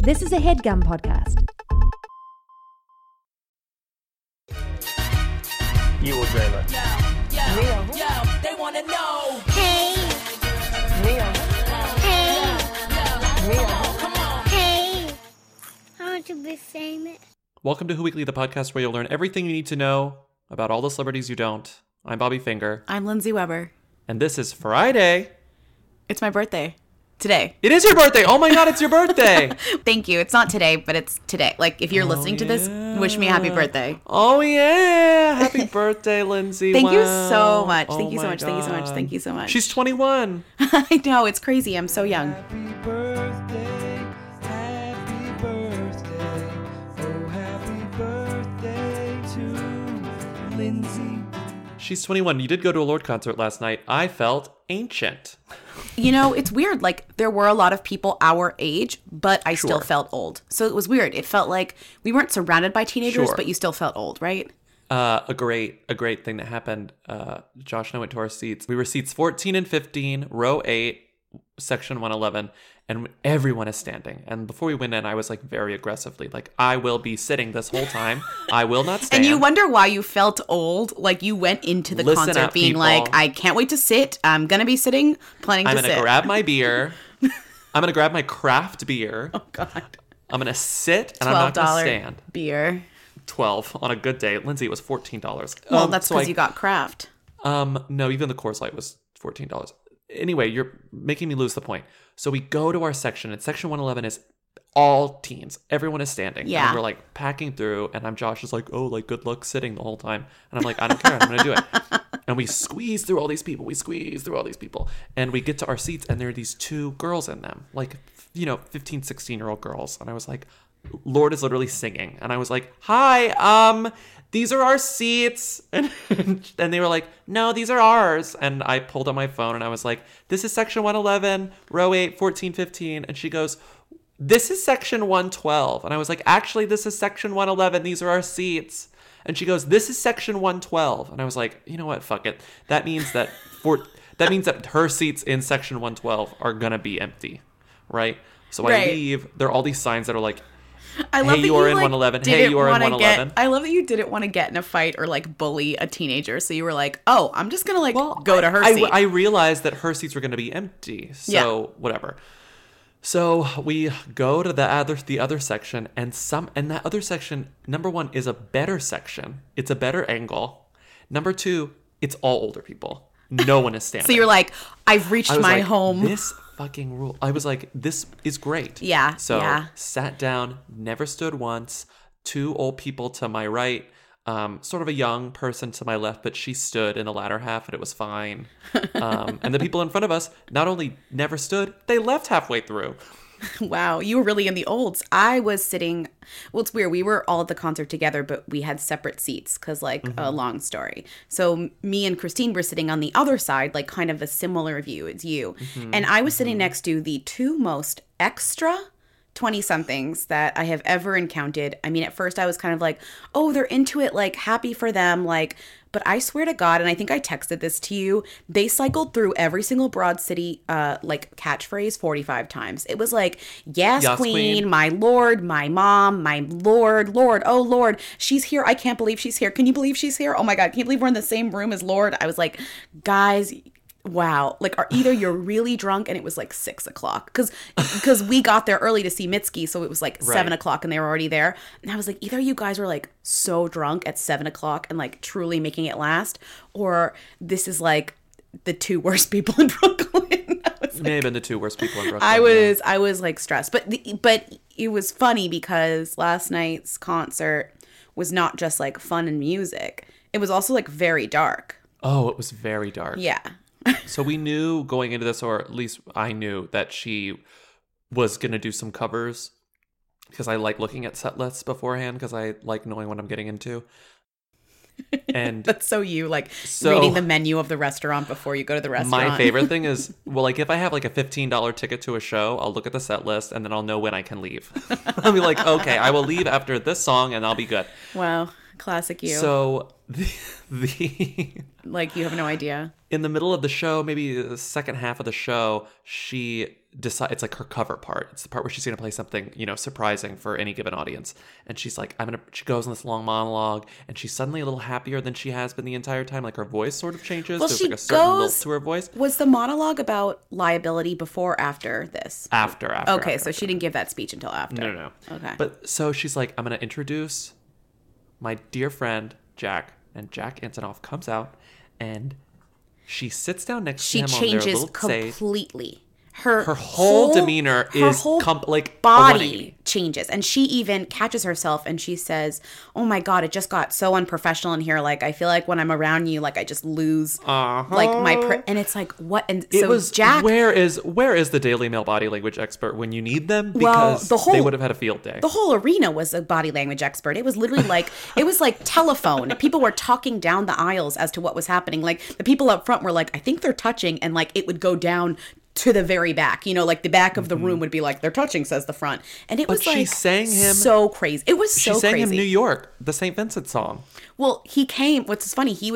This is a HeadGum podcast. You or Dreamer? Yo, they want to know. Hey. Real. Hey. Real. Come on. Hey. I want to be famous. Welcome to Who Weekly, the podcast where you'll learn everything you need to know about all the celebrities you don't. I'm Bobby Finger. I'm Lindsay Weber. And this is Friday. It's my birthday. Today. It is your birthday. Oh my God, it's your birthday. Thank you. It's not today, but it's today. Like, if you're listening to this, wish me happy birthday. Oh yeah. Happy birthday, Lindsay. Thank you so much. Thank you so much. Thank you so much. She's 21. I know. It's crazy. I'm so young. Happy birthday. Happy birthday. Oh, happy birthday to Lindsay. She's 21. You did go to a Lord concert last night. I felt ancient. You know, it's weird. Like, there were a lot of people our age, but I still felt old. So it was weird. It felt like we weren't surrounded by teenagers, but you still felt old, right? A great thing that happened. Josh and I went to our seats. We were seats 14 and 15, row 8, section 111, and everyone is standing. And before we went in, I was like very aggressively, like, I will be sitting this whole time. I will not stand. And you wonder why you felt old. Like, you went into the concert being people. Like, I can't wait to sit. I'm going to be sitting, I'm going to grab my beer. I'm going to grab my craft beer. Oh, God. I'm going to sit and I'm not going to stand. Beer. 12 on a good day. Lindsay, it was $14. Well, that's because you got craft. No, even the Coors Light was $14. Anyway, you're making me lose the point. So we go to our section, and section 111 is all teens. Everyone is standing. Yeah. And we're like packing through, and Josh is like, oh, like, good luck sitting the whole time. And I'm like, I don't care. I'm going to do it. And we squeeze through all these people. And we get to our seats, and there are these two girls in them, like, 15, 16-year-old girls. And I was like, Lord is literally singing. And I was like, hi, these are our seats. And they were like, no, these are ours. And I pulled out my phone and I was like, this is section 111, row 8, 14, 15. And she goes, this is section 112. And I was like, actually, this is section 111. These are our seats. And she goes, this is section 112. And I was like, you know what? Fuck it. That means that that means that her seats in section 112 are going to be empty. Right? So I leave. There are all these signs that are like, I love that you didn't want to get in a fight or like bully a teenager. So you were like, oh, I'm just going to go to her seat. I realized that her seats were going to be empty. So whatever. So we go to the other section and that other section, number one, is a better section. It's a better angle. Number two, it's all older people. No one is standing. So you're like, I've reached my home. This fucking rule. I was like, this is great. Yeah. So sat down, never stood once. Two old people to my right, sort of a young person to my left, but she stood in the latter half and it was fine. And the people in front of us not only never stood, they left halfway through. Wow, you were really in the olds. I was sitting, well, it's weird. We were all at the concert together, but we had separate seats because, a long story. So me and Christine were sitting on the other side, like kind of a similar view as you. Mm-hmm. And I was sitting next to the two most extra 20-somethings that I have ever encountered. I mean, at first I was kind of like, oh, they're into it, like, happy for them, like, but I swear to God, and I think I texted this to you, they cycled through every single broad city, catchphrase 45 times. It was like, yes queen, my lord, my mom, my lord, oh lord, she's here, I can't believe she's here, can you believe she's here, oh my God, can you believe we're in the same room as Lord? I was like, guys, wow, like, are either you're really drunk, and it was like 6:00 because we got there early to see Mitski, so it was like 7:00 and they were already there, and I was like, either you guys were like so drunk at 7:00 and like truly making it last, or this is like the two worst people in Brooklyn. May have been the two worst people in Brooklyn. I was like stressed, but it was funny because last night's concert was not just like fun and music, it was also like very dark. Oh, it was very dark. Yeah. So we knew going into this, or at least I knew, that she was going to do some covers because I like looking at set lists beforehand because I like knowing what I'm getting into. And that's so you, like, reading the menu of the restaurant before you go to the restaurant. My favorite thing is, well, like, if I have like a $15 ticket to a show, I'll look at the set list and then I'll know when I can leave. I'll be like, okay, I will leave after this song and I'll be good. Wow. Classic you. So the like, you have no idea. In the middle of the show, maybe the second half of the show, she decide, it's like her cover part. It's the part where she's going to play something, you know, surprising for any given audience. And she's like, she goes on this long monologue, and she's suddenly a little happier than she has been the entire time. Like her voice sort of changes. Well, there's like a certain lilt to her voice. Was the monologue about liability before or after this? After. Okay, after, so she didn't give that speech until after. No. Okay. But so she's like, I'm going to introduce my dear friend, Jack. And Jack Antonoff comes out, and she sits down next to him on their little completely. Stage. Her whole demeanor is like body changes, and she even catches herself and she says, "Oh my God, it just got so unprofessional in here. Like I feel like when I'm around you, like I just lose like my and it's like what?" And it so was Jack. Where is the Daily Mail body language expert when you need them? Because they would have had a field day. The whole arena was a body language expert. It was literally like it was like telephone. People were talking down the aisles as to what was happening. Like the people up front were like, "I think they're touching," and like it would go down to the very back, you know, like the back of the room would be like, they're touching, says the front. And it was like, she sang him, so crazy. It was so crazy. She sang him New York, the St. Vincent song. Well, he came, what's funny, he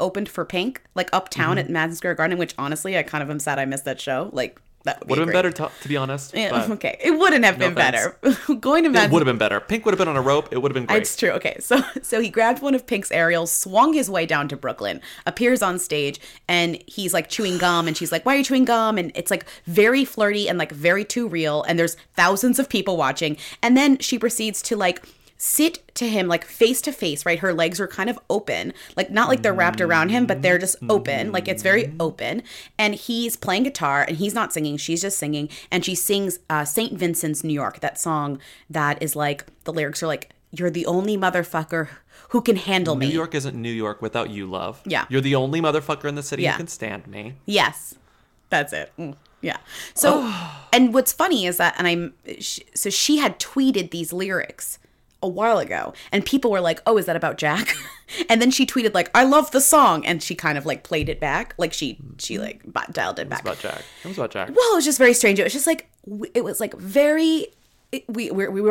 opened for Pink, like uptown at Madison Square Garden, which honestly, I kind of am sad I missed that show. Like, that would have been better, to be honest. Yeah, okay. It wouldn't have been better. Going to Madison. It would have been better. Pink would have been on a rope. It would have been great. It's true. Okay. So he grabbed one of Pink's aerials, swung his way down to Brooklyn, appears on stage, and he's like chewing gum, and she's like, "Why are you chewing gum?" And it's like very flirty and like very too real, and there's thousands of people watching. And then she proceeds to like sit to him like face to face, right? Her legs were kind of open, like not like they're wrapped around him, but they're just open, like it's very open. And he's playing guitar and he's not singing, she's just singing. And she sings St. Vincent's New York, that song that is like the lyrics are like, "You're the only motherfucker who can handle me. New York isn't New York without you, love. Yeah. You're the only motherfucker in the city who can stand me." Yes, that's it. Yeah. So, and what's funny is that, and so she had tweeted these lyrics a while ago, and people were like, "Oh, is that about Jack?" And then she tweeted like, "I love the song," and she kind of like played it back, like she like dialed it back. It was about Jack. Well, it was just very strange. It was just like we were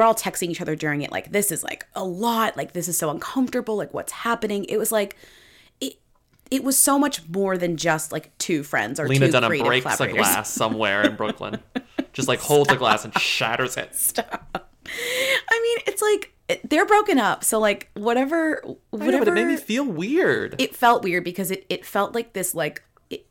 all texting each other during it, like, "This is like a lot. Like this is so uncomfortable. Like what's happening?" It was like it was so much more than just like two friends or Lena Dunham breaks a glass somewhere in Brooklyn, just like holds a glass and shatters it. Stop. I mean, it's like, they're broken up, so like whatever, but it made me feel weird. It felt weird because it felt like this, like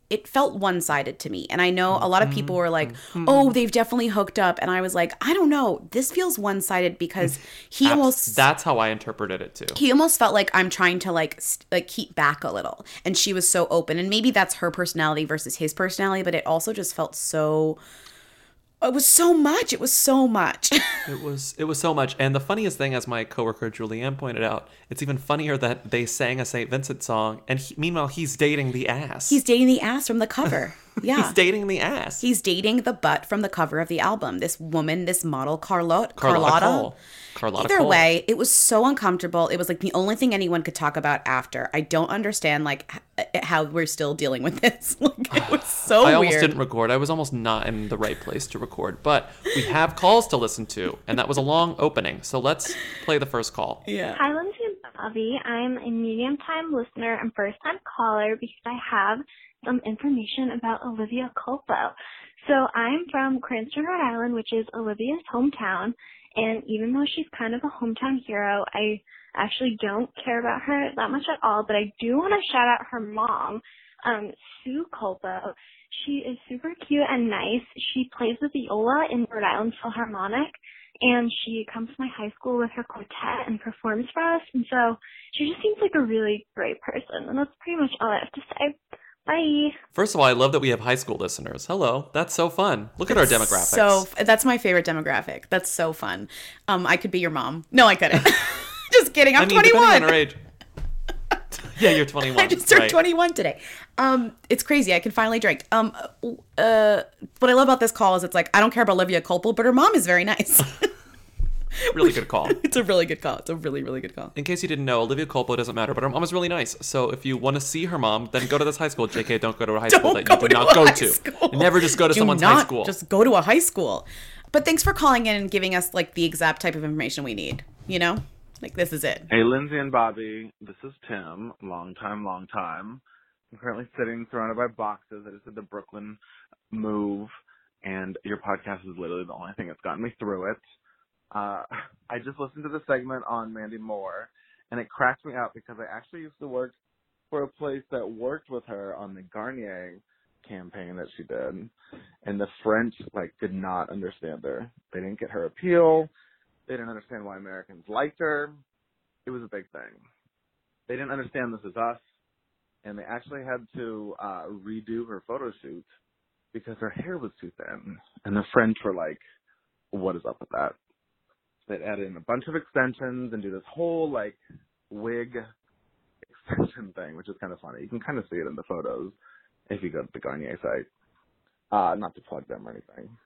it felt one-sided to me. And I know a lot of people were like, "Oh, they've definitely hooked up," and I was like, I don't know, this feels one-sided because he almost, that's how I interpreted it too, he almost felt like I'm trying to like keep back a little, and she was so open. And maybe that's her personality versus his personality, but it also just felt so, It was so much. It was so much. And the funniest thing, as my coworker Julianne pointed out, it's even funnier that they sang a St. Vincent song, and meanwhile he's dating the ass. He's dating the ass from the cover. Yeah. He's dating the ass. He's dating the butt from the cover of the album. This woman, this model, Carlotta. Either way, it was so uncomfortable. It was like the only thing anyone could talk about after. I don't understand like how we're still dealing with this. Like it was so weird. I almost didn't record. I was almost not in the right place to record. But we have calls to listen to, and that was a long opening. So let's play the first call. Yeah. Hi, Lindsay and Bobby. I'm a medium-time listener and first-time caller because I have some information about Olivia Culpo. So I'm from Cranston, Rhode Island, which is Olivia's hometown. And even though she's kind of a hometown hero, I actually don't care about her that much at all. But I do want to shout out her mom, Sue Culpo. She is super cute and nice. She plays the viola in Rhode Island Philharmonic. And she comes to my high school with her quartet and performs for us. And so she just seems like a really great person. And that's pretty much all I have to say. Bye. First of all, I love that we have high school listeners. Hello. That's so fun. Look at our demographics. That's my favorite demographic. That's so fun. I could be your mom. No, I couldn't. Just kidding. I'm 21. Depending on her age. Yeah, you're 21. I just turned 21 today. It's crazy. I can finally drink. What I love about this call is it's like, I don't care about Olivia Culpo, but her mom is very nice. Really good call. It's a really good call. It's a really, really good call. In case you didn't know, Olivia Culpo doesn't matter, but her mom is really nice. So if you want to see her mom, then go to this high school. JK, don't go to a high school that you do not go to. Never just go to someone's high school. Just go to a high school. But thanks for calling in and giving us like the exact type of information we need. You know, like this is it. Hey, Lindsay and Bobby, this is Tim. Long time. I'm currently sitting surrounded by boxes. I just did the Brooklyn move. and your podcast is literally the only thing that's gotten me through it. I just listened to the segment on Mandy Moore, and it cracked me up because I actually used to work for a place that worked with her on the Garnier campaign that she did, and the French, like, did not understand her. They didn't get her appeal. They didn't understand why Americans liked her. It was a big thing. They didn't understand This Is Us, and they actually had to redo her photo shoot because her hair was too thin, and the French were like, what is up with that? They added in a bunch of extensions and do this whole, like, wig extension thing, which is kind of funny. You can kind of see it in the photos if you go to the Garnier site. Not to plug them or anything.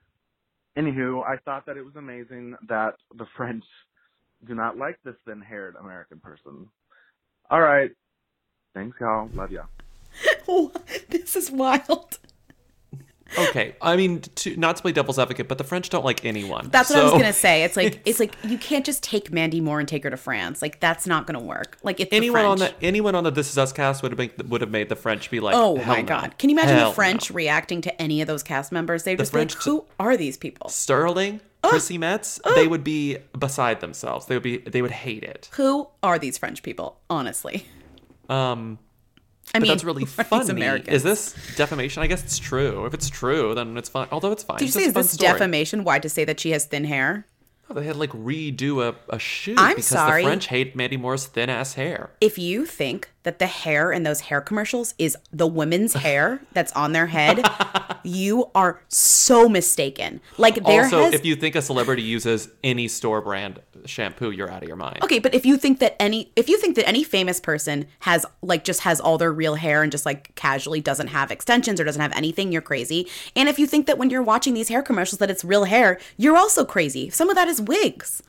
Anywho, I thought that it was amazing that the French do not like this thin-haired American person. All right. Thanks, y'all. Love ya. This is wild. Okay, I mean, not to play devil's advocate, but the French don't like anyone. That's what I was going to say. It's like you can't just take Mandy Moore and take her to France. Like, that's not going to work. Like, it's anyone on the This Is Us cast would have made the French be like, oh my God. Can you imagine the French reacting to any of those cast members? They're just like, who are these people? Sterling, Chrissy Metz, they would be beside themselves. They would hate it. Who are these French people? Honestly. I mean, that's really funny. Is this defamation? I guess it's true. If it's true, then it's fine. Although it's fine. Did you say is this defamation? Why to say that she has thin hair? No, they had to, like, redo a shoot because the French hate Mandy Moore's thin ass hair. If you think that the hair in those hair commercials is the women's hair that's on their head, you are so mistaken. Like, if you think a celebrity uses any store brand shampoo, you're out of your mind. Okay, but if you think that any famous person has, like, just has all their real hair and just, like, casually doesn't have extensions or doesn't have anything, you're crazy. And if you think that when you're watching these hair commercials that it's real hair, you're also crazy. Some of that is wigs.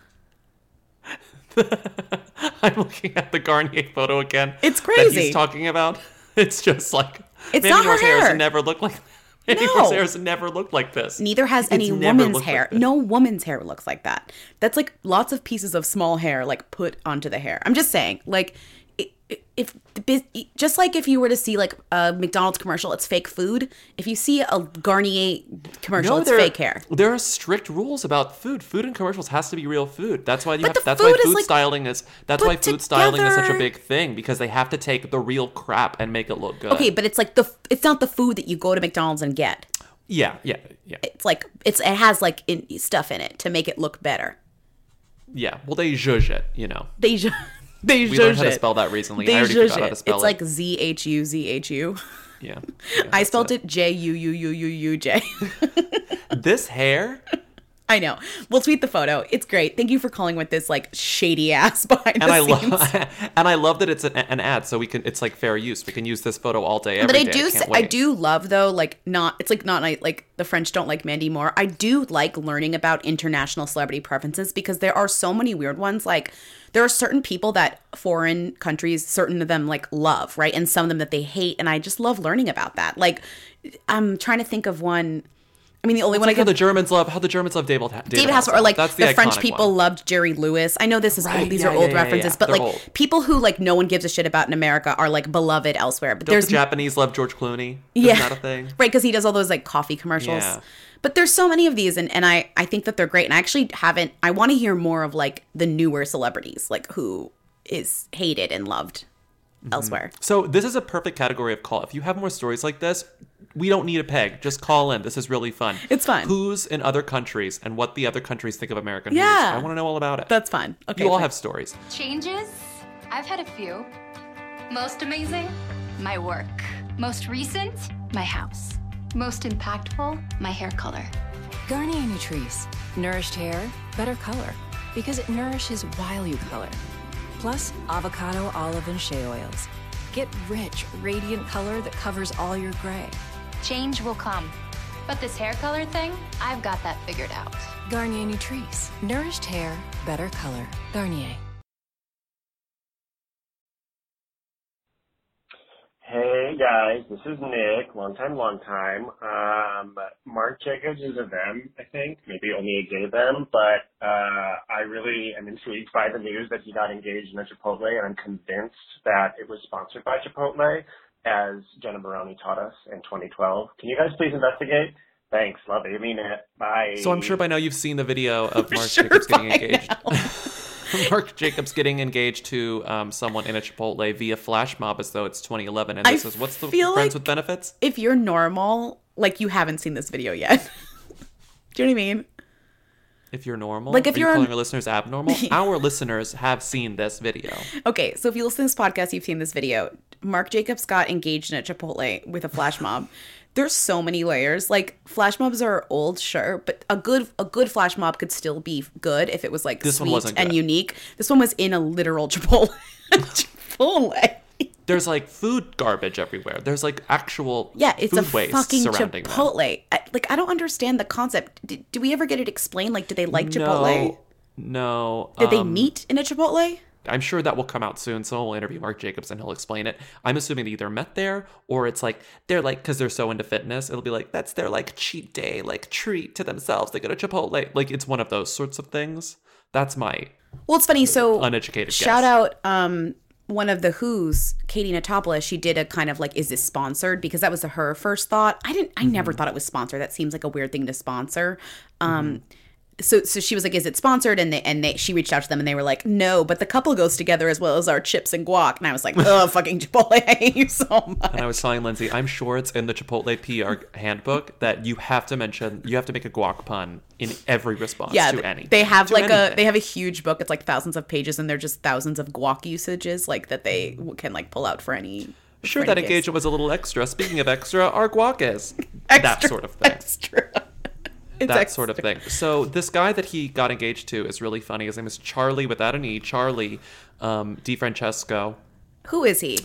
I'm looking at the Garnier photo again. It's crazy. That he's talking about. It's just like, it's Mandy not Moore's hair. Hairs never look like. Mandy Moore's hair has never looked like this. Neither has any woman's hair. Like, no woman's hair looks like that. That's like lots of pieces of small hair, like, put onto the hair. I'm just saying, like, if just like if you were to see, like, a McDonald's commercial, it's fake food. If you see a Garnier commercial, it's fake hair. There are strict rules about food. Food in commercials has to be real food. That's why food styling is such a big thing, because they have to take the real crap and make it look good. Okay, but it's like it's not the food that you go to McDonald's and get. Yeah. It's like it has like stuff in it to make it look better. Yeah, well, they zhuzh it, you know. They zhuzh. We learned how to spell that recently. I already forgot how to spell it. It's like ZHU. Yeah. I spelled it JUUUUUJ. This hair? I know. We'll tweet the photo. It's great. Thank you for calling with this, like, shady ass behind the scenes. I love that it's an ad, so it's like fair use. We can use this photo all day, every day. But I do love, though, like, the French don't like Mandy Moore. I do like learning about international celebrity preferences, because there are so many weird ones. Like, there are certain people that foreign countries, certain of them, like, love, right? And some of them that they hate. And I just love learning about that. Like, I'm trying to think of one. I mean, the only one I could. How the Germans love David Hasselhoff. Or, like, the French people loved Jerry Lewis. I know this is old. These are old references. But, like, people who, like, no one gives a shit about in America are, like, beloved elsewhere. But the Japanese love George Clooney? Isn't that a thing? Right, because he does all those, like, coffee commercials. Yeah. But there's so many of these, and I think that they're great. And I actually I want to hear more of, like, the newer celebrities, like, who is hated and loved elsewhere. So this is a perfect category of call. If you have more stories like this, we don't need a peg. Just call in. This is really fun. It's fun. Who's in other countries and what the other countries think of American news. I want to know all about it. That's fun. Okay. You all have stories. Changes? I've had a few. Most amazing? My work. Most recent? My house. Most impactful? My hair color. Garnier Nutrice. Nourished hair, better color. Because it nourishes while you color. Plus avocado, olive, and shea oils. Get rich, radiant color that covers all your gray. Change will come, but this hair color thing, I've got that figured out. Garnier Nutrice. Nourished hair, better color. Garnier. Hey guys, this is Nick. Long time. Marc Jacobs is a them, I think. Maybe only a gay them, but I really am intrigued by the news that he got engaged in a Chipotle, and I'm convinced that it was sponsored by Chipotle, as Jenna Maroney taught us in 2012. Can you guys please investigate? Thanks, love it. I mean it. Bye. So I'm sure by now you've seen the video of Marc Jacobs getting engaged. Marc Jacobs getting engaged to someone in a Chipotle via flash mob as though it's 2011. And this is what's the Friends like with Benefits? If you're normal, like you haven't seen this video yet. Do you know what I mean? If you're normal, like if you're calling your listeners abnormal, our listeners have seen this video. Okay, so if you listen to this podcast, you've seen this video. Marc Jacobs got engaged in a Chipotle with a flash mob. There's so many layers. Like flash mobs are old, sure, but a good flash mob could still be good if it was like this sweet one wasn't and good. Unique. This one was in a literal Chipotle. Chipotle. There's like food garbage everywhere. There's like actual it's food a waste fucking surrounding Chipotle. I don't understand the concept. Do we ever get it explained? Like, do they like Chipotle? No. Did they meet in a Chipotle? I'm sure that will come out soon. Someone will interview Marc Jacobs and he'll explain it. I'm assuming they either met there or it's like they're like, because they're so into fitness, it'll be like that's their like cheat day, like treat to themselves. They go to Chipotle. Like it's one of those sorts of things. That's my it's funny. So uneducated shout guess. Out. One of the Who's, Katie Natopoulos, she did a kind of like, is this sponsored? Because that was her first thought. I never thought it was sponsored. That seems like a weird thing to sponsor. So she was like, is it sponsored? And she reached out to them and they were like, no, but the couple goes together as well as our chips and guac. And I was like, oh, fucking Chipotle, I hate you so much. And I was telling Lindsay, I'm sure it's in the Chipotle PR handbook that you have to make a guac pun in every response to anything. They have they have a huge book. It's like thousands of pages and they're just thousands of guac usages like that they can like pull out for any. Sure, that engagement was a little extra. Speaking of extra, our guac is that sort of thing. Extra. That sort of thing. So this guy that he got engaged to is really funny. His name is Charlie, without an E, Charlie DiFrancesco. Who is he?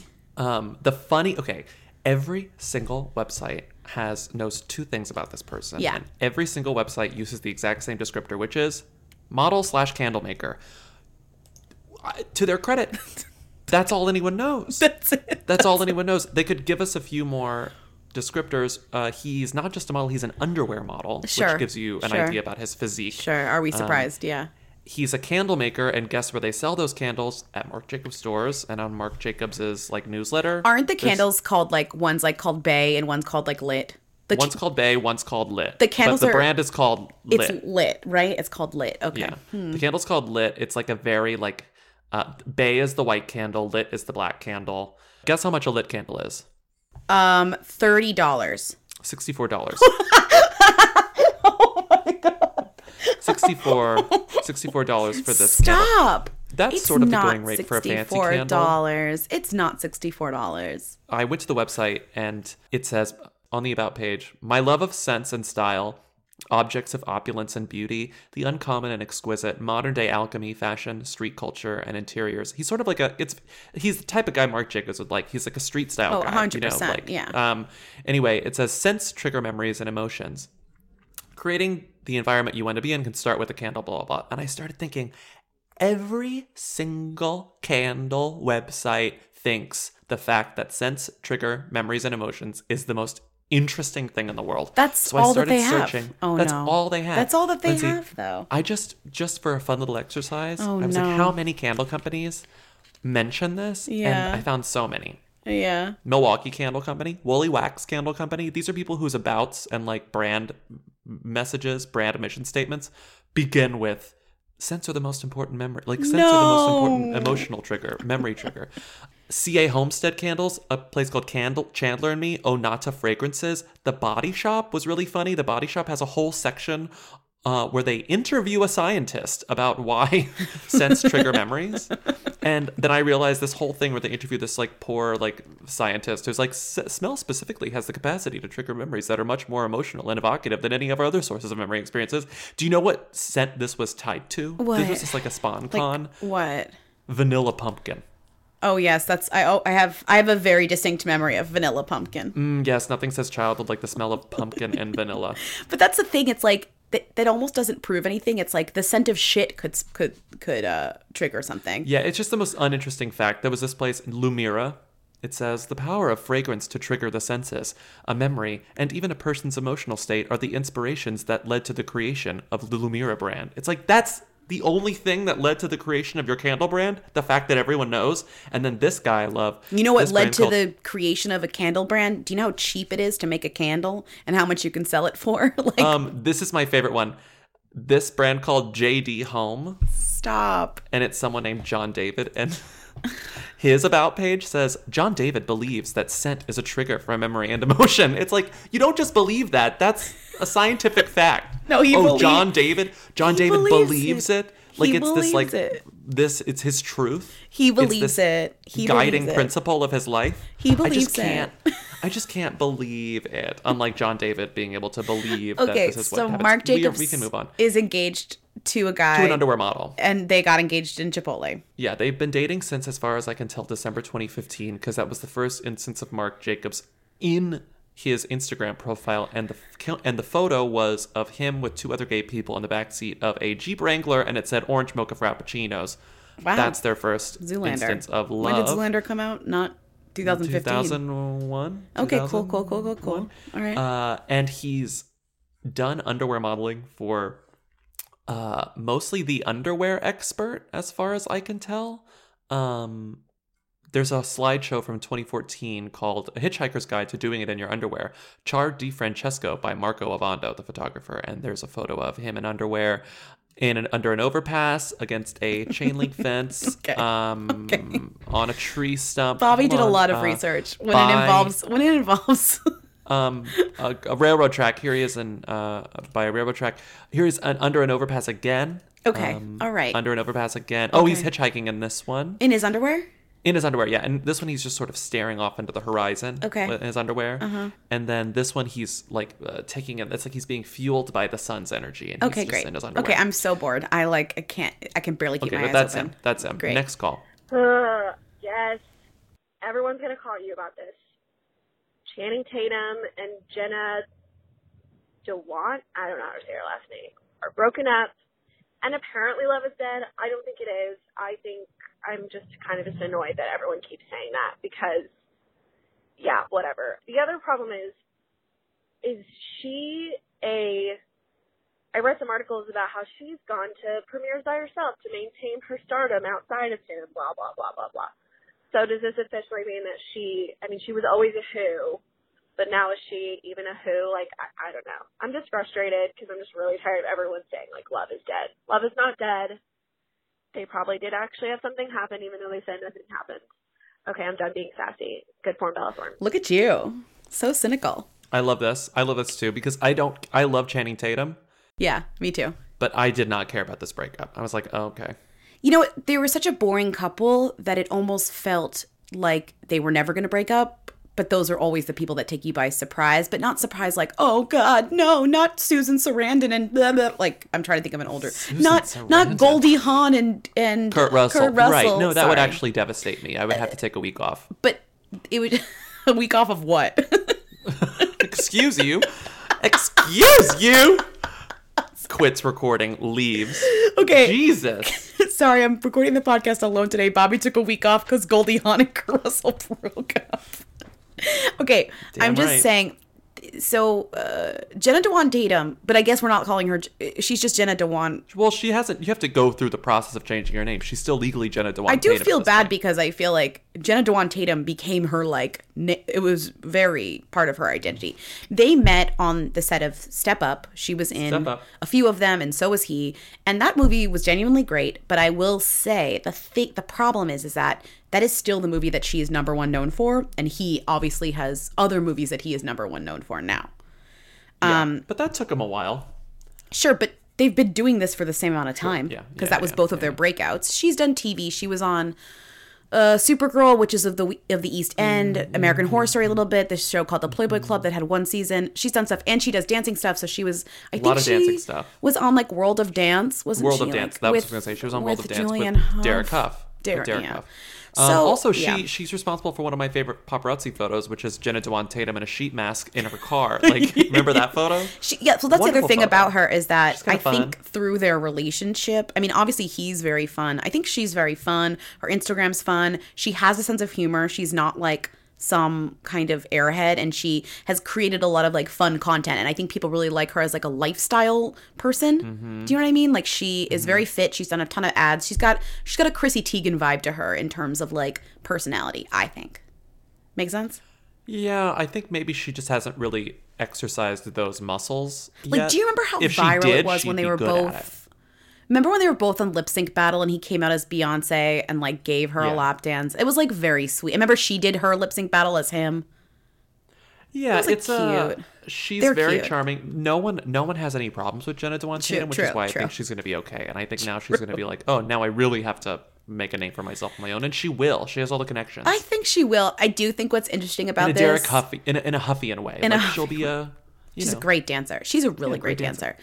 Every single website knows two things about this person. Yeah. And every single website uses the exact same descriptor, which is model/candle maker. To their credit, that's all anyone knows. That's it. That's all anyone knows. They could give us a few more descriptors. He's not just a model, he's an underwear model, which gives you an idea about his physique. Are we surprised? He's a candle maker, and guess where they sell those candles? At Marc Jacobs stores and on Marc Jacobs's like newsletter. Aren't the candles called like one's like called Bay and one's called like Lit? One's called Bay, one's called Lit. The candles but the brand is called Lit. It's Lit, right? It's called Lit. Okay. Yeah. The candle's called Lit. It's like a very like Bay is the white candle, Lit is the black candle. Guess how much a Lit candle is? $30. $64. Oh my god. $64 for this. Stop. Candle. That's it's sort of the going rate for a fancy candle. It's not $64. I went to the website and it says on the about page, my love of scents and style, objects of opulence and beauty, the uncommon and exquisite, modern day alchemy, fashion, street culture, and interiors. He's sort of like he's the type of guy Marc Jacobs would like. He's like a street style guy. 100%, anyway, it says sense, trigger memories, and emotions. Creating the environment you want to be in can start with a candle, blah, blah, blah. And I started thinking, every single candle website thinks the fact that sense, trigger, memories, and emotions is the most interesting thing in the world. That's all that they have. That's all that they have, though. I just for a fun little exercise, I was like, how many candle companies mention this? Yeah. And I found so many. Yeah. Milwaukee Candle Company, Woolly Wax Candle Company. These are people whose abouts and like brand messages, brand mission statements begin with scents are the most important memory. Like scents are the most important emotional trigger, memory trigger. CA Homestead Candles, a place called Chandler and Me, Onata Fragrances. The Body Shop was really funny. The Body Shop has a whole section where they interview a scientist about why scents trigger memories. And then I realized this whole thing where they interview this like poor like scientist who's like, smell specifically has the capacity to trigger memories that are much more emotional and evocative than any of our other sources of memory experiences. Do you know what scent this was tied to? What? This was just like a spawn con. What? Vanilla pumpkin. Oh yes, that's I have a very distinct memory of vanilla pumpkin. Yes, nothing says childhood like the smell of pumpkin and vanilla. But that's the thing. It's like that almost doesn't prove anything. It's like the scent of shit could trigger something. Yeah, it's just the most uninteresting fact. There was this place, Lumira. It says, the power of fragrance to trigger the senses, a memory, and even a person's emotional state are the inspirations that led to the creation of the Lumira brand. It's like, that's the only thing that led to the creation of your candle brand, the fact that everyone knows. And then this guy I love. You know what led to the creation of a candle brand? Do you know how cheap it is to make a candle and how much you can sell it for? This is my favorite one. This brand called JD Home. Stop. And it's someone named John David. And his about page says, John David believes that scent is a trigger for memory and emotion. It's like, you don't just believe that. That's a scientific fact. No, John David believes it. It's his truth. He believes it. He guiding believes it. Principle of his life. He believes I just can't believe it. Unlike John David being able to believe that this is what happens. Okay, so Marc Jacobs we can move on. Is engaged to a guy. To an underwear model. And they got engaged in Chipotle. Yeah, they've been dating since, as far as I can tell, December 2015, because that was the first instance of Marc Jacobs in his Instagram profile, and the photo was of him with two other gay people in the backseat of a Jeep Wrangler, and it said orange mocha frappuccinos. Wow. That's their first instance of love. When did Zoolander come out? Not 2015. 2001. Okay, cool. All right. And he's done underwear modeling for mostly the underwear expert, as far as I can tell. There's a slideshow from 2014 called A Hitchhiker's Guide to Doing It in Your Underwear, Charlie DiFrancesco by Marco Avondo, the photographer. And there's a photo of him in underwear under an overpass against a chain link fence on a tree stump. Bobby did a lot of research when it involves a railroad track. Here he is by a railroad track. Here is under an overpass again. Okay. All right. Under an overpass again. Oh, okay. He's hitchhiking in this one. In his underwear? In his underwear, yeah. And this one, he's just sort of staring off into the horizon in his underwear. Uh-huh. And then this one, he's like taking it. It's like he's being fueled by the sun's energy. And he's just in his underwear. Okay, I'm so bored. I can barely keep my eyes open. Okay, that's him. Great. Next call. Yes. Everyone's going to call you about this. Channing Tatum and Jenna Dewan, I don't know how to say her last name, are broken up. And apparently love is dead. I don't think it is. I think I'm just kind of just annoyed that everyone keeps saying that because, yeah, whatever. The other problem is she I read some articles about how she's gone to premieres by herself to maintain her stardom outside of him, blah, blah, blah, blah, blah. So does this officially mean that she was always a who, but now is she even a who? Like, I don't know. I'm just frustrated because I'm just really tired of everyone saying, like, love is dead. Love is not dead. They probably did actually have something happen, even though they said nothing happened. Okay, I'm done being sassy. Good form, Bella form. Look at you. So cynical. I love this. I love this, too, because I love Channing Tatum. Yeah, me too. But I did not care about this breakup. I was like, oh, okay. You know, they were such a boring couple that it almost felt like they were never going to break up. But those are always the people that take you by surprise, but not surprise like, oh, God, no, not Susan Sarandon and blah, blah. Like, I'm trying to think of an older. Not Goldie Hawn and Kurt Russell. Right. No, that would actually devastate me. I would have to take a week off. But it would – a week off of what? Excuse you. Quits recording, leaves. Okay. Jesus. Sorry, I'm recording the podcast alone today. Bobby took a week off because Goldie Hawn and Kurt Russell broke up. Okay, damn, I'm just saying, so Jenna Dewan Tatum, but I guess we're not calling her, she's just Jenna Dewan. Well, she hasn't, you have to go through the process of changing her name. She's still legally Jenna Dewan Tatum. I do feel bad because I feel like Jenna Dewan Tatum became her, like, it was very part of her identity. They met on the set of Step Up. She was in a few of them, and so was he. And that movie was genuinely great, but I will say the problem is that that is still the movie that she is number one known for, and he obviously has other movies that he is number one known for now. Yeah, but that took him a while. Sure, but they've been doing this for the same amount of time because that was both of their breakouts. She's done TV. She was on Supergirl, which is of the East End, American Horror Story a little bit, this show called The Playboy Club that had one season. She's done stuff, and she does dancing stuff, so she was, was on, like, World of Dance, wasn't she? World of Dance, that was what I was going to say. She was on World of Dance with Derek Hough. Derek Hough. She's responsible for one of my favorite paparazzi photos, which is Jenna Dewan Tatum in a sheet mask in her car. Like, remember that photo? So that's the other thing about her is that I think through their relationship, I mean, obviously he's very fun. I think she's very fun. Her Instagram's fun. She has a sense of humor. She's not like some kind of airhead, and she has created a lot of like fun content, and I think people really like her as like a lifestyle person. Mm-hmm. Do you know what I mean? Like she is very fit. She's done a ton of ads. She's got a Chrissy Teigen vibe to her in terms of like personality, I think. Make sense? Yeah, I think maybe she just hasn't really exercised those muscles yet. Like, do you remember how viral it was when they were both? Remember when they were both on Lip Sync Battle and he came out as Beyonce and like gave her a lap dance? It was like very sweet. I remember she did her Lip Sync Battle as him. Yeah, it's cute. She's very charming. No one has any problems with Jenna Dewan, which is why I think she's going to be okay. And I think now she's going to be like, oh, now I really have to make a name for myself on my own. And she will. She has all the connections. I think she will. I do think what's interesting about this... Derek Hough, in a Huffian way. She'll be a... She's a great dancer. She's a really great dancer.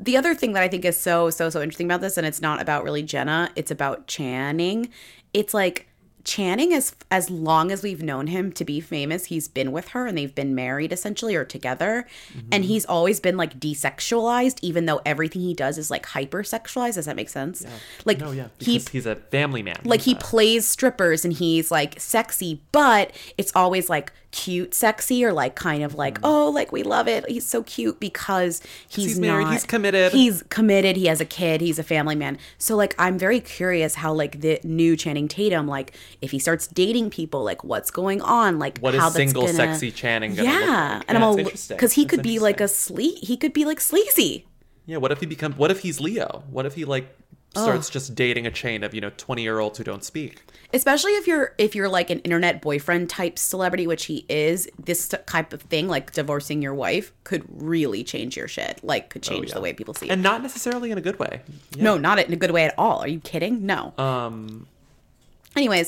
The other thing that I think is so interesting about this, and it's not about really Jenna, it's about Channing. It's like... Channing, as long as we've known him to be famous, he's been with her and they've been married essentially or together. Mm-hmm. And he's always been like desexualized, even though everything he does is like hypersexualized. Does that make sense? Yeah. Like, no, yeah, because he's a family man. Like he plays strippers and he's like sexy, but it's always like cute sexy or like kind of like, oh, like we love it. He's so cute because he's married. He's committed. He's committed. He has a kid. He's a family man. So like I'm very curious how like the new Channing Tatum, like if he starts dating people, like what's going on, like what how is single gonna... sexy Channing gonna look like? And I'm because he could be like sleazy. Yeah, what if he's Leo? What if he like starts just dating a chain of 20-year-olds who don't speak? Especially if you're like an internet boyfriend type celebrity, which he is, this type of thing, like divorcing your wife, could really change your shit. Like could change the way people see you. And not necessarily in a good way. Yeah. No, not in a good way at all. Are you kidding? No. Anyway,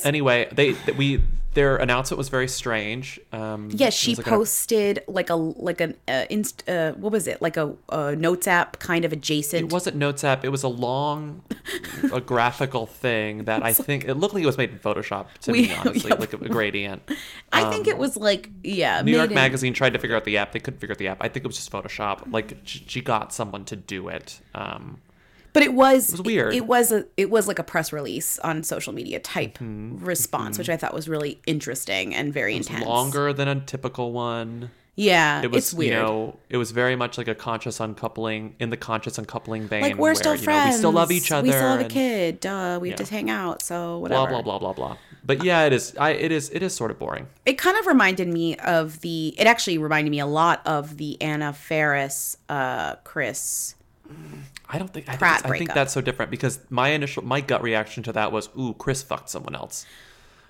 their announcement was very strange. She posted a Notes app kind of adjacent. It wasn't Notes app. It was a graphical thing that I think it looked like it was made in Photoshop to me, honestly, like a gradient. I think it was New York Magazine tried to figure out the app. They couldn't figure out the app. I think it was just Photoshop. Like she got someone to do it. But it was weird. It was like a press release on social media type response, which I thought was really interesting and very intense. It was longer than a typical one. Yeah, it's weird. It was very much like a conscious uncoupling, in the conscious uncoupling vein. Like we're still friends. We still love each other. We still have a kid. Duh, we have to hang out. So whatever. Blah blah blah blah blah. But yeah, it is sort of boring. It kind of reminded me of It actually reminded me a lot of the Anna Faris, Chris. I think that's so different because my gut reaction to that was, ooh, Chris fucked someone else.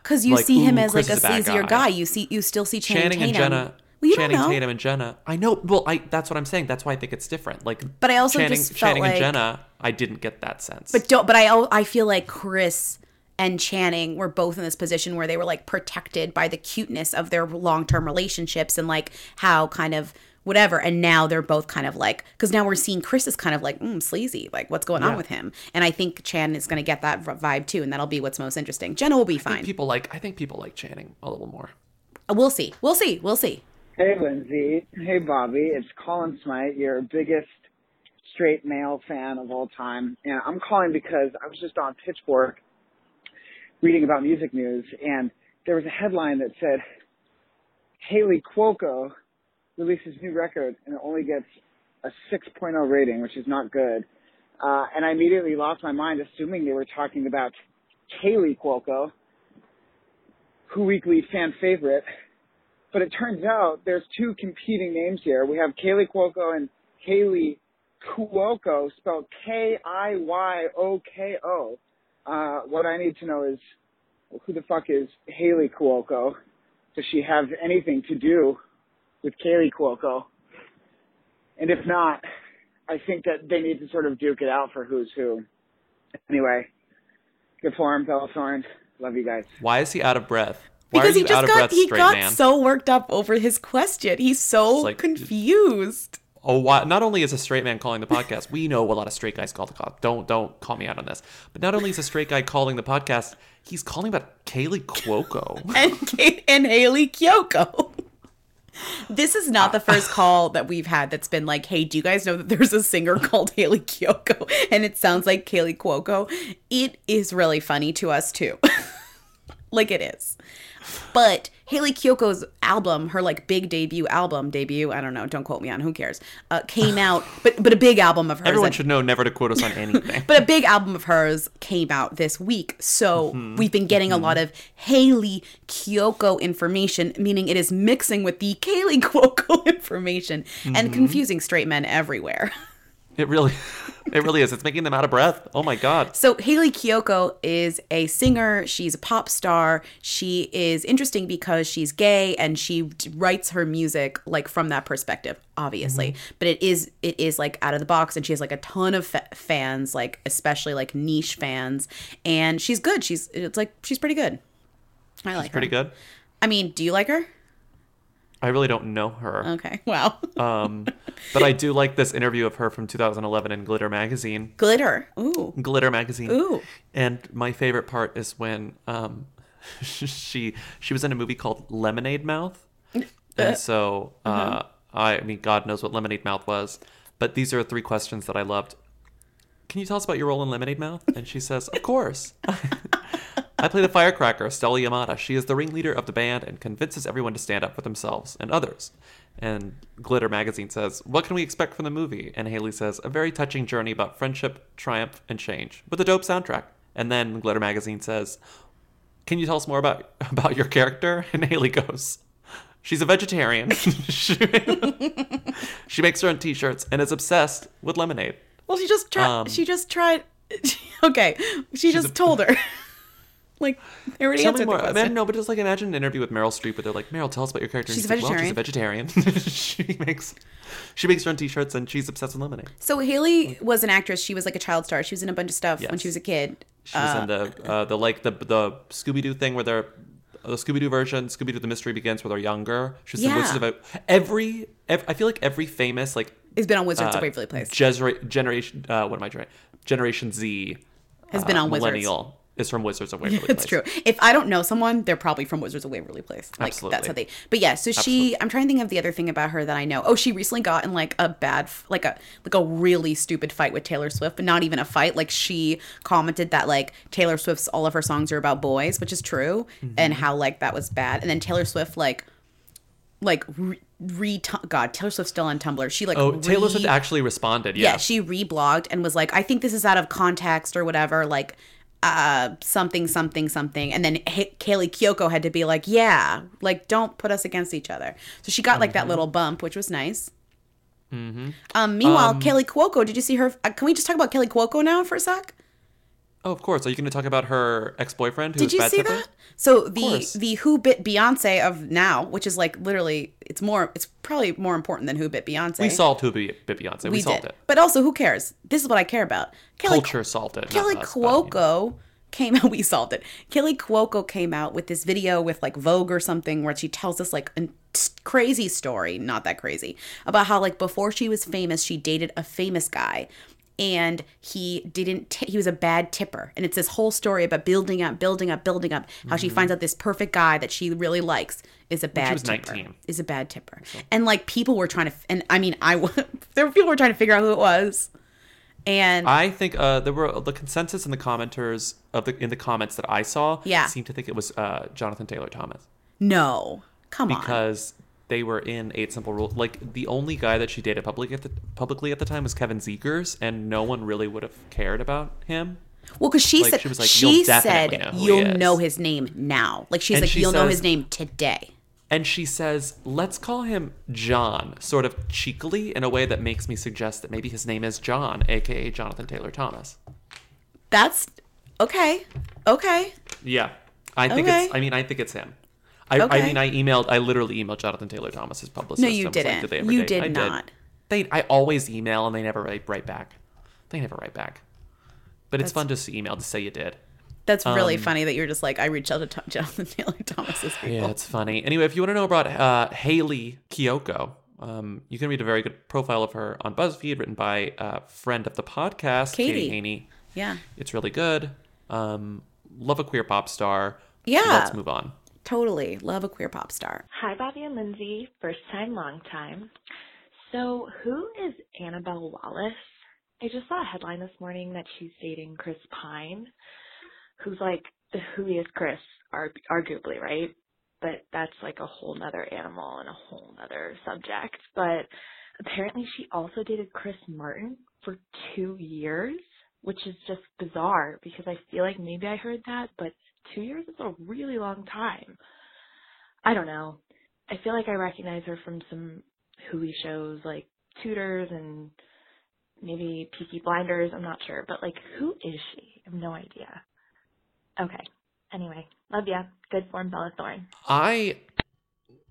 Because you see him as Chris like a sleazier guy. You still see Channing Tatum. Tatum and Jenna. I know. Well, that's what I'm saying. That's why I think it's different. Like, but I also just felt Channing and Jenna. I didn't get that sense. But I feel like Chris and Channing were both in this position where they were like protected by the cuteness of their long-term relationships and like how kind of. Whatever, and now they're both kind of like, because now we're seeing Chris is kind of like sleazy, like what's going on with him, and I think Chan is going to get that vibe too, and that'll be what's most interesting. Jenna will be fine. I think people like Channing a little more. We'll see. Hey Lindsay, hey Bobby, it's Colin Smythe, your biggest straight male fan of all time, and I'm calling because I was just on Pitchfork reading about music news, and there was a headline that said Kaley Cuoco releases new record and it only gets a 6.0 rating, which is not good. And I immediately lost my mind, assuming they were talking about Kaley Cuoco, Who Weekly fan favorite. But it turns out there's two competing names here. We have Kaley Cuoco and Kaley Cuoco, spelled K-I-Y-O-K-O. What I need to know is, who the fuck is Hayley Kiyoko? Does she have anything to do with Kaley Cuoco? And if not, I think that they need to sort of duke it out for who's who. Anyway, good form, Bella Thorne. Love you guys. Why is he out of breath? Because he got so worked up over his question. He's so confused. Oh, why? Not only is a straight man calling the podcast, we know a lot of straight guys call the cop. Don't call me out on this. But not only is a straight guy calling the podcast, he's calling about Kaley Cuoco and Hayley Kiyoko. This is not the first call that we've had that's been like, hey, do you guys know that there's a singer called Hayley Kiyoko and it sounds like Kaley Cuoco? It is really funny to us, too. Like, it is. But Hayley Kiyoko's album, her, like, big debut, I don't know, don't quote me on, who cares, came out, but a big album of hers. Everyone should know never to quote us on anything. But a big album of hers came out this week, so we've been getting a lot of Hayley Kiyoko information, meaning it is mixing with the Kaley Cuoco information and confusing straight men everywhere. It really is. It's making them out of breath. Oh, my God. So Hayley Kiyoko is a singer. She's a pop star. She is interesting because she's gay, and she writes her music, like, from that perspective, obviously. But it is like, out of the box, and she has, like, a ton of fans, like, especially, like, niche fans. And she's good. She's pretty good. I like her. She's pretty good? I mean, do you like her? I really don't know her. Okay, wow. But I do like this interview of her from 2011 in Glitter magazine. Glitter, ooh. Glitter magazine. Ooh. And my favorite part is when she was in a movie called Lemonade Mouth. And so, I mean, God knows what Lemonade Mouth was. But these are three questions that I loved. Can you tell us about your role in Lemonade Mouth? And she says, of course. I play the firecracker, Stella Yamada. She is the ringleader of the band and convinces everyone to stand up for themselves and others. And Glitter magazine says, what can we expect from the movie? And Hayley says, a very touching journey about friendship, triumph, and change with a dope soundtrack. And then Glitter magazine says, can you tell us more about your character? And Hayley goes, she's a vegetarian. She makes her own t-shirts and is obsessed with lemonade. Well, she just tried. Okay. She told her. Like, they already answered the question. No, but just, like, imagine an interview with Meryl Streep, but they're like, Meryl, tell us about your character. She's a vegetarian. Well, she's a vegetarian. She makes her own t-shirts, and she's obsessed with lemonade. So Hayley was an actress. She was, like, a child star. She was in a bunch of stuff when she was a kid. She was in the Scooby-Doo thing where they're the Scooby-Doo version, Scooby-Doo The Mystery Begins, where they're younger. She was in Wizards of I feel like every famous, like, has been on Wizards of Waverly Place. Generation Z has been on millennial. Wizards. Is from Wizards of Waverly Place. That's true. If I don't know someone, they're probably from Wizards of Waverly Place. Like, absolutely. That's how they... But yeah, so she... I'm trying to think of the other thing about her that I know. Oh, she recently got in, like, a bad... Like a really stupid fight with Taylor Swift, but not even a fight. Like, she commented that, like, Taylor Swift's... All of her songs are about boys, which is true, and how, like, that was bad. And then Taylor Swift, Taylor Swift's still on Tumblr. She Taylor Swift actually responded, yeah. Yeah, she reblogged and was like, I think this is out of context or whatever, like... something. And then Kaley Cuoco had to be like, yeah, like, don't put us against each other. So she got, like, that little bump, which was nice. Meanwhile, Kaley Cuoco, did you see her? Can we just talk about Kaley Cuoco now for a sec? Oh, of course. Are you going to talk about her ex-boyfriend? Did you see that? So the Who Bit Beyonce of now, which is, like, literally, it's probably more important than Who Bit Beyonce. We solved Who Bit Beyonce. We solved it. But also, who cares? This is what I care about. Culture solved it. Kaley Cuoco came out. We solved it. Kaley Cuoco came out with this video with, like, Vogue or something, where she tells us, like, a crazy story, not that crazy, about how, like, before she was famous, she dated a famous guy. And he was a bad tipper. And it's this whole story about building up, how she finds out this perfect guy that she really likes is a bad tipper. She was 19. Is a bad tipper. So. And, like, people were trying to, and I mean, there were people who were trying to figure out who it was. And I think there were the consensus in the commenters in the comments that I saw seemed to think it was Jonathan Taylor Thomas. No, come on. Because they were in 8 Simple Rules. Like, the only guy that she dated publicly at the time was Kevin Zegers, and no one really would have cared about him. Well, because she said, you'll know his name now. Like, you'll know his name today. And she says, let's call him John, sort of cheekily, in a way that makes me suggest that maybe his name is John, a.k.a. Jonathan Taylor Thomas. That's... Okay. Yeah. I think it's him. I literally emailed Jonathan Taylor Thomas's publicist. No, you didn't. Like, did they ever date? Did I not. Did. I always email, and they never write back. But it's fun just to email to say you did. That's really funny that you're just like, I reached out to Jonathan Taylor Thomas's people. Yeah, it's funny. Anyway, if you want to know about Hayley Kiyoko, you can read a very good profile of her on BuzzFeed, written by a friend of the podcast, Katie Haney. Yeah. It's really good. Love a queer pop star. Yeah. Let's move on. Totally. Love a queer pop star. Hi, Bobby and Lindsay. First time, long time. So who is Annabelle Wallis? I just saw a headline this morning that she's dating Chris Pine, who's like who is Chris, arguably, right? But that's like a whole nother animal and a whole nother subject. But apparently she also dated Chris Martin for 2 years, which is just bizarre because I feel like maybe I heard that, but 2 years is a really long time. I don't know. I feel like I recognize her from some hooey shows like Tutors and maybe Peaky Blinders. I'm not sure. But, like, who is she? I have no idea. Okay. Anyway, love ya. Good form, Bella Thorne. I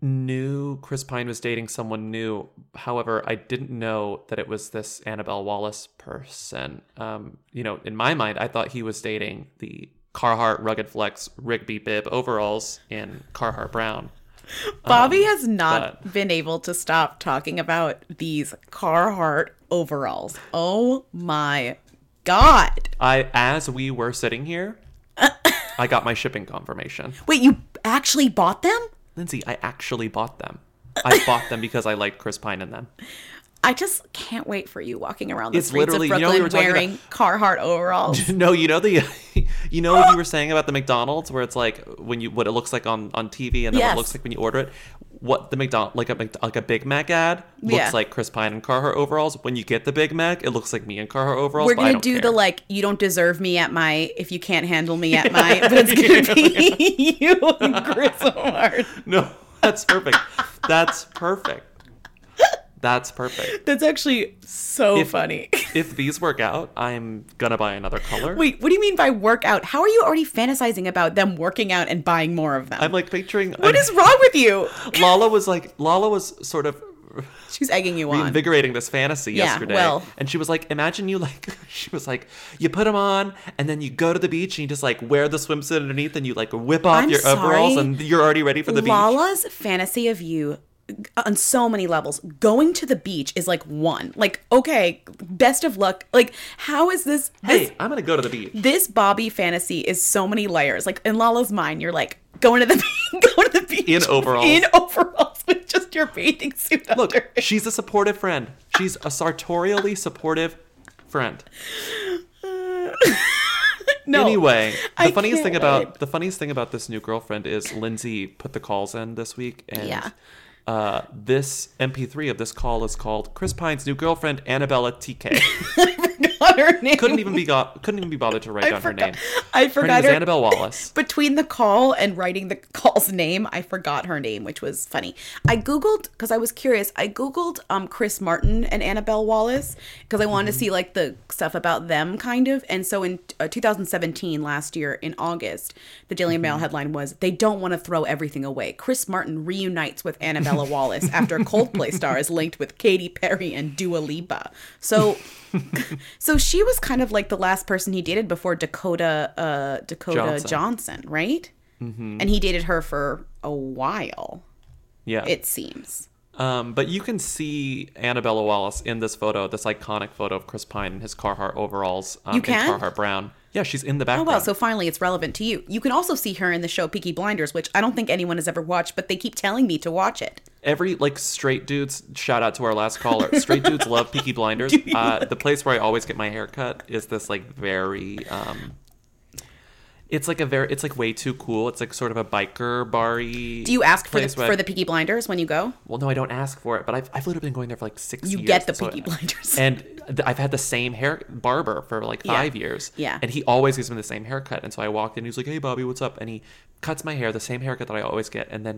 knew Chris Pine was dating someone new. However, I didn't know that it was this Annabelle Wallis person. You know, in my mind, I thought he was dating the Carhartt Rugged Flex Rigby Bibb overalls in Carhartt Brown. Bobby has not been able to stop talking about these Carhartt overalls. Oh my God. As we were sitting here, I got my shipping confirmation. Wait, you actually bought them? Lindsay, I actually bought them. I bought them because I liked Chris Pine in them. I just can't wait for you walking around the streets of Brooklyn wearing Carhartt overalls. No, you know you were saying about the McDonald's where it's like what it looks like on TV and then what it looks like when you order it. What the McDonald's like a Big Mac ad looks like Chris Pine and Carhartt overalls. When you get the Big Mac, it looks like me and Carhartt overalls. We're gonna do the like you don't deserve me at my if you can't handle me at my, but it's gonna be you and Chris Martin. No, that's perfect. That's perfect. That's perfect. That's actually funny. If these work out, I'm going to buy another color. Wait, what do you mean by work out? How are you already fantasizing about them working out and buying more of them? I'm like picturing... What is wrong with you? Lala was sort of... She's egging you on. Reinvigorating this fantasy yesterday. Well. And she was like, imagine you like... She was like, you put them on and then you go to the beach and you just like wear the swimsuit underneath and you like whip off your overalls and you're already ready for the beach. Lala's fantasy of you... on so many levels, going to the beach is like one. Like, okay, best of luck. Like, how is this? Hey, I'm gonna go to the beach. This Bobby fantasy is so many layers. Like in Lala's mind, you're like going to the beach in overalls with just your bathing suit. Look, she's a supportive friend. She's a sartorially supportive friend. No. Anyway, the funniest thing about this new girlfriend is Lindsay put the calls in this week, and this MP3 of this call is called Chris Pine's new girlfriend Annabella TK. I forgot her name. Couldn't even be bothered to write down her name. I forgot her name was Annabelle Wallis. Between the call and writing the call's name, I forgot her name, which was funny. I googled because I was curious. I googled Chris Martin and Annabelle Wallis because I wanted to see like the stuff about them kind of. And so in 2017, last year in August, the Daily Mail headline was "They don't want to throw everything away. Chris Martin reunites with Annabelle." Bella Wallis after Coldplay star is linked with Katy Perry and Dua Lipa. So she was kind of like the last person he dated before Dakota Johnson, right? Mm-hmm. And he dated her for a while. Yeah, it seems. But you can see Annabelle Wallis in this photo, this iconic photo of Chris Pine in his Carhartt overalls. You can? In Carhartt Brown. Yeah, she's in the background. Oh, well, so finally it's relevant to you. You can also see her in the show Peaky Blinders, which I don't think anyone has ever watched, but they keep telling me to watch it. Every, like, straight dudes, shout out to our last caller, straight dudes love Peaky Blinders. The place where I always get my hair cut is this, like, very, it's like way too cool. It's like sort of a biker bar-y. Do you ask for the Peaky Blinders when you go? Well, no, I don't ask for it, but I've literally been going there for like 6 years. You get the Peaky Blinders. And I've had the same hair barber for like 5 years. Yeah. And he always gives me the same haircut. And so I walked in, he was like, hey, Bobby, what's up? And he cuts my hair, the same haircut that I always get. And then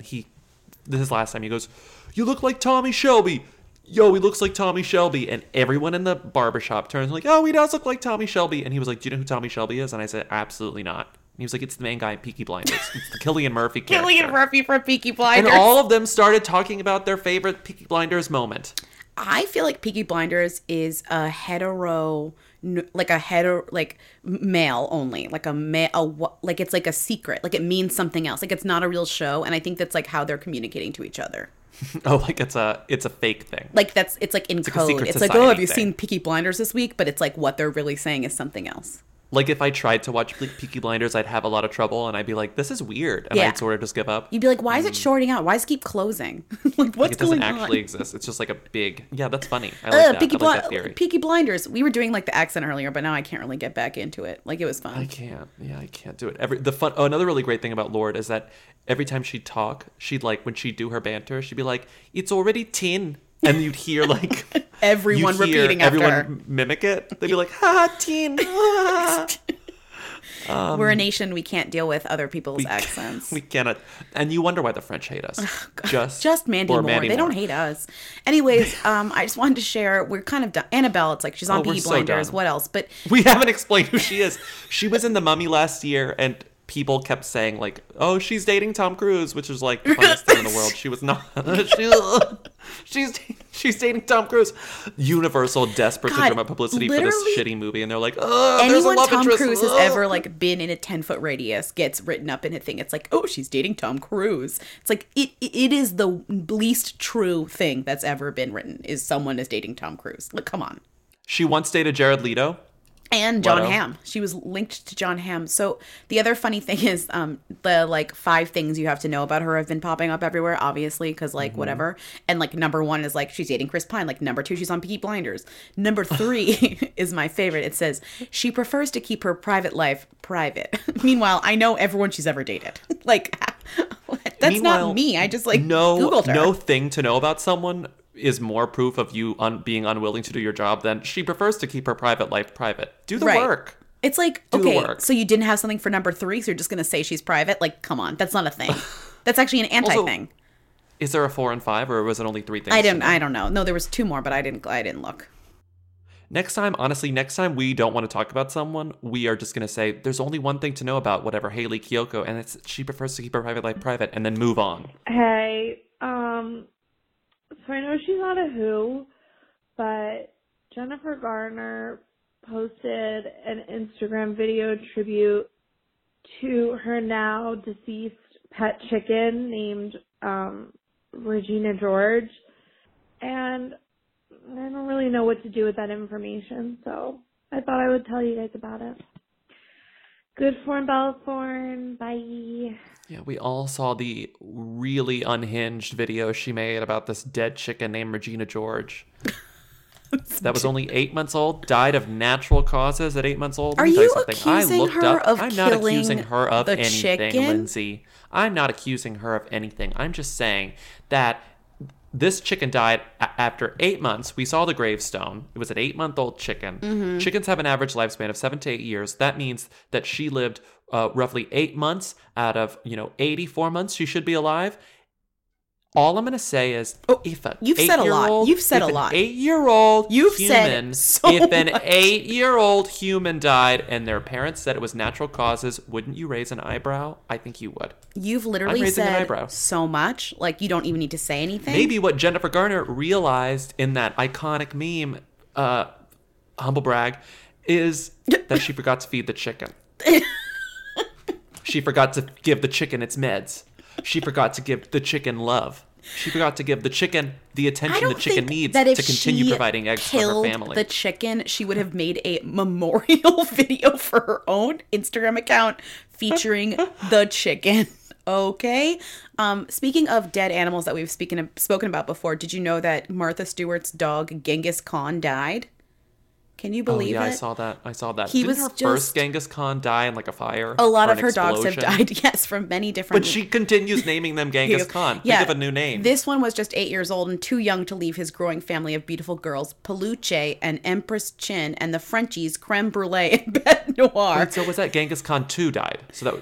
this is last time, he goes, you look like Tommy Shelby. Yo, he looks like Tommy Shelby. And everyone in the barbershop turns like, oh, he does look like Tommy Shelby. And he was like, do you know who Tommy Shelby is? And I said, absolutely not. And he was like, it's the main guy in Peaky Blinders. It's the Cillian Murphy character. Cillian Murphy from Peaky Blinders. And all of them started talking about their favorite Peaky Blinders moment. I feel like Peaky Blinders is a male only. Like it's like a secret. Like it means something else. Like it's not a real show. And I think that's like how they're communicating to each other. Oh, like it's a fake thing. Like it's like in code. It's like, oh, have you seen Peaky Blinders this week? But it's like what they're really saying is something else. Like, if I tried to watch Peaky Blinders, I'd have a lot of trouble, and I'd be like, this is weird. And I'd sort of just give up. You'd be like, why is it shorting out? Why does it keep closing? Like, what's going on? It doesn't actually exist. It's just like a big... Yeah, that's funny. I like that. I like that theory. Peaky Blinders. We were doing, like, the accent earlier, but now I can't really get back into it. Like, it was fun. I can't. Yeah, I can't do it. Another really great thing about Lord is that every time she'd talk, she'd, like, when she'd do her banter, she'd be like, it's already tin. And you'd hear, like... everyone repeating after her. Everyone mimic it. They'd be like, ha, teen. Ah. We're a nation. We can't deal with other people's accents. We cannot. And you wonder why the French hate us. Oh, just Mandy Moore. They don't hate us. Anyways, I just wanted to share. We're kind of done. Annabelle, it's like she's on Peaky Blinders. So what else? But we haven't explained who she is. She was in The Mummy last year and... people kept saying, like, oh, she's dating Tom Cruise, which is, like, the funniest thing in the world. She was not. She's dating Tom Cruise. Universal desperate to drum up publicity for this shitty movie. And they're like, oh, there's a love interest. Anyone Tom Cruise has ever, like, been in a 10-foot radius gets written up in a thing. It's like, oh, she's dating Tom Cruise. It's like, it is the least true thing that's ever been written, is someone is dating Tom Cruise. Like, come on. She once dated Jared Leto. And John Hamm. She was linked to John Hamm. So the other funny thing is the, like, 5 things you have to know about her have been popping up everywhere, obviously, because, like, whatever. And, like, number 1 is, like, she's dating Chris Pine. Like, number 2, she's on Peaky Blinders. Number 3 is my favorite. It says, she prefers to keep her private life private. Meanwhile, I know everyone she's ever dated. Like, that's not me. I just, like, Googled her. No thing to know about someone is more proof of you being unwilling to do your job than she prefers to keep her private life private. Do the work. It's like, so you didn't have something for number 3, so you're just going to say she's private? Like, come on. That's not a thing. That's actually an anti-thing. Also, is there a 4 and 5, or was it only 3 things? I don't know. No, there was 2 more, but I didn't look. Next time we don't want to talk about someone, we are just going to say, there's only one thing to know about whatever Hayley Kiyoko, and it's she prefers to keep her private life private, and then move on. Hey, so I know she's not a Who, but Jennifer Garner posted an Instagram video tribute to her now deceased pet chicken named Regina George. And I don't really know what to do with that information, so I thought I would tell you guys about it. Good form, Bella Thorne. Bye. Yeah, we all saw the really unhinged video she made about this dead chicken named Regina George. That was only 8 months old, died of natural causes at 8 months old. Are you accusing her of killing the chicken? I'm not accusing her of anything, Lindsay. I'm not accusing her of anything. I'm just saying that this chicken died after 8 months. We saw the gravestone. It was an 8-month-old chicken. Mm-hmm. Chickens have an average lifespan of 7 to 8 years. That means that she lived roughly 8 months out of, 84 months she should be alive. All I'm going to say is, if an 8-year-old human died and their parents said it was natural causes, wouldn't you raise an eyebrow? I think you would. You've literally said so much. Like, you don't even need to say anything. Maybe what Jennifer Garner realized in that iconic meme, humble brag, is that she forgot to feed the chicken. She forgot to give the chicken its meds. She forgot to give the chicken love. She forgot to give the chicken the attention the chicken needs to continue providing eggs for her family. The chicken, she would have made a memorial video for her own Instagram account featuring the chicken. Okay. Speaking of dead animals that we've spoken about before, did you know that Martha Stewart's dog Genghis Khan died? Can you believe it? I saw that. Didn't her first Genghis Khan die in, like, a fire? A lot of her dogs have died, yes, from many different... But she continues naming them Genghis Khan. Think of a new name. This one was just 8 years old and too young to leave his growing family of beautiful girls, Peluche and Empress Chin, and the Frenchies, Creme Brulee and Bête Noire. Wait, so was that Genghis Khan 2 died? So that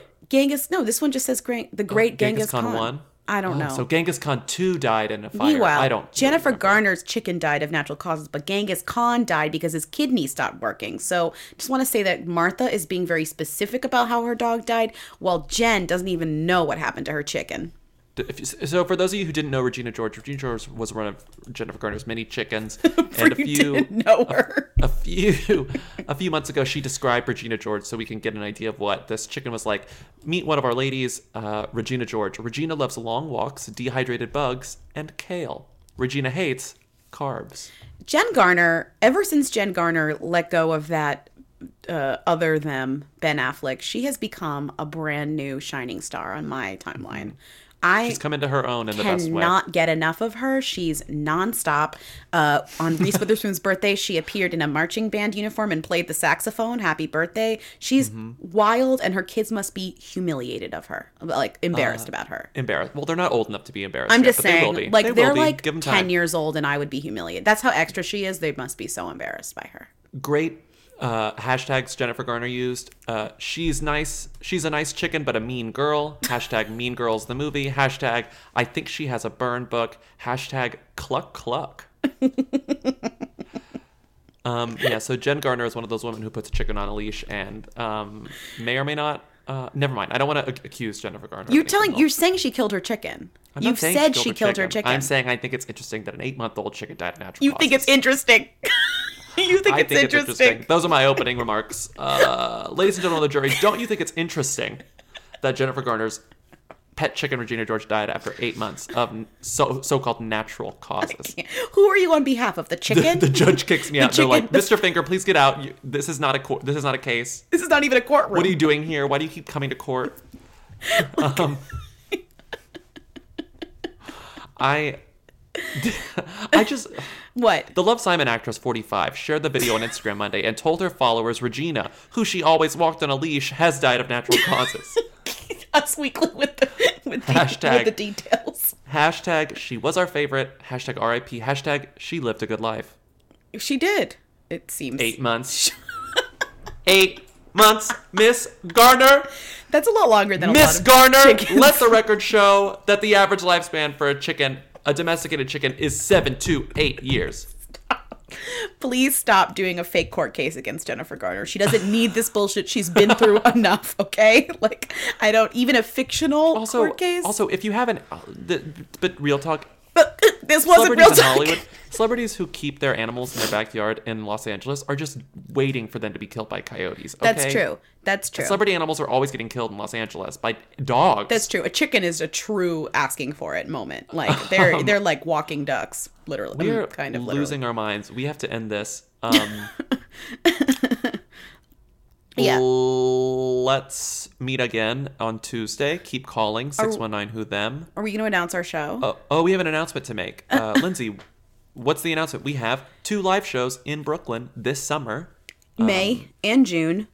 No, this one just says the great Genghis Khan. Genghis Khan 1? I don't know. So Genghis Khan 2 died in a fire. Meanwhile, Jennifer Garner's chicken died of natural causes, but Genghis Khan died because his kidneys stopped working. So just want to say that Martha is being very specific about how her dog died, while Jen doesn't even know what happened to her chicken. So for those of you who didn't know Regina George was one of Jennifer Garner's many chickens. And a few months ago, she described Regina George so we can get an idea of what this chicken was like. Meet one of our ladies, Regina George. Regina loves long walks, dehydrated bugs, and kale. Regina hates carbs. Jen Garner, ever since Jen Garner let go of that other than Ben Affleck, she has become a brand new shining star on my timeline. She's come into her own in the best way. I cannot get enough of her. She's nonstop. On Reese Witherspoon's birthday, she appeared in a marching band uniform and played the saxophone. Happy birthday. She's wild, and her kids must be humiliated of her, like embarrassed about her. Embarrassed. Well, they're not old enough to be embarrassed. I'm just saying, they will be. Like, they're like 10 years old, and I would be humiliated. That's how extra she is. They must be so embarrassed by her. Great. Hashtags Jennifer Garner used. She's nice. She's a nice chicken, but a mean girl. Hashtag Mean Girls the movie. Hashtag I think she has a burn book. Hashtag cluck cluck. Yeah, so Jen Garner is one of those women who puts a chicken on a leash and may or may not. Never mind. I don't want to accuse Jennifer Garner. You're saying she killed her chicken. You've said she killed her chicken. I'm saying I think it's interesting that an 8-month-old chicken died of natural causes. Think it's interesting. I think it's interesting. Those are my opening remarks. Ladies and gentlemen of the jury, don't you think it's interesting that Jennifer Garner's pet chicken, Regina George, died after 8 months of so-called natural causes? Who are you on behalf of? The chicken? The judge kicks me out. They're like, Mr. Finger, please get out. This is not a case. This is not even a courtroom. What are you doing here? Why do you keep coming to court? What? The Love, Simon actress, 45, shared the video on Instagram Monday and told her followers Regina, who she always walked on a leash, has died of natural causes. Us Weekly with the details. Hashtag she was our favorite. Hashtag RIP. Hashtag she lived a good life. She did, it seems. 8 months. 8 months, Miss Garner. That's a lot longer than Miss Garner. Chickens. Let the record show that the average lifespan for a domesticated chicken is 7 to 8 years. Stop. Please stop doing a fake court case against Jennifer Garner. She doesn't need this bullshit. She's been through enough, okay? Like, I don't, even a fictional court case. Also, if you haven't, but real talk. But this wasn't real talk. Hollywood, celebrities who keep their animals in their backyard in Los Angeles are just waiting for them to be killed by coyotes. Okay? That's true. Celebrity animals are always getting killed in Los Angeles by dogs. That's true. A chicken is a true asking for it moment. Like they're like walking ducks, literally. We're kind of losing our minds. We have to end this. Yeah. Let's meet again on Tuesday. Keep calling 619 Who Them. Are we going to announce our show? Oh, we have an announcement to make. Lindsay, what's the announcement? We have 2 live shows in Brooklyn this summer, May and June.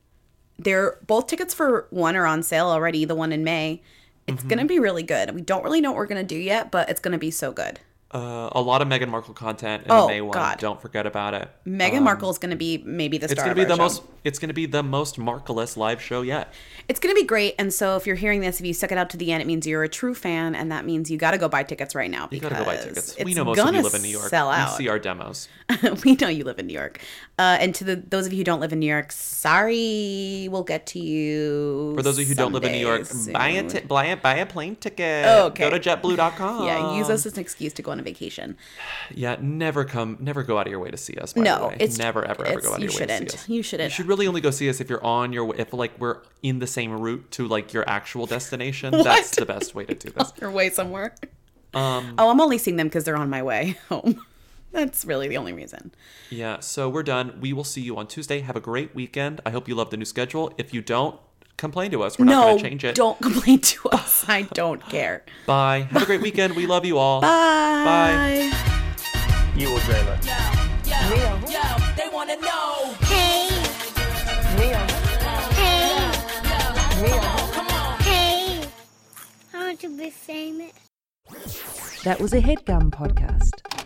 They're both tickets for one are on sale already. The one in May, it's going to be really good. We don't really know what we're going to do yet, but it's going to be so good. A lot of Meghan Markle content in the May one. God. Don't forget about it. Meghan Markle is going to be maybe the star of our show. It's going to be the most Markless live show yet. It's going to be great. And so if you're hearing this, if you stuck it out to the end, it means you're a true fan. And that means you got to go buy tickets right now. You got to go buy tickets. We know most of you live in New York. Sell out. We see our demos. We know you live in New York. And to those of you who don't live in New York, sorry, we'll get to you. For those of you who don't live in New York, buy a plane ticket. Oh, okay. Go to JetBlue.com. Yeah, use us as an excuse to go on a vacation. Yeah, never go out of your way to see us. By the way. It's never ever go out of your way to see us. You shouldn't. You should really only go see us if you're on your way, if like we're in the same route to like your actual destination. That's the best way to do this. On your way somewhere. I'm only seeing them because they're on my way home. That's really the only reason. Yeah, so we're done. We will see you on Tuesday. Have a great weekend. I hope you love the new schedule. If you don't, complain to us. We're not going to change it. Don't complain to us. I don't care. Bye. Have a great weekend. We love you all. Bye. Bye. You will dream it. Yeah. They want to know. Hey. Real. Hey. Real. Come on. Hey. I want to be famous. That was a HeadGum podcast.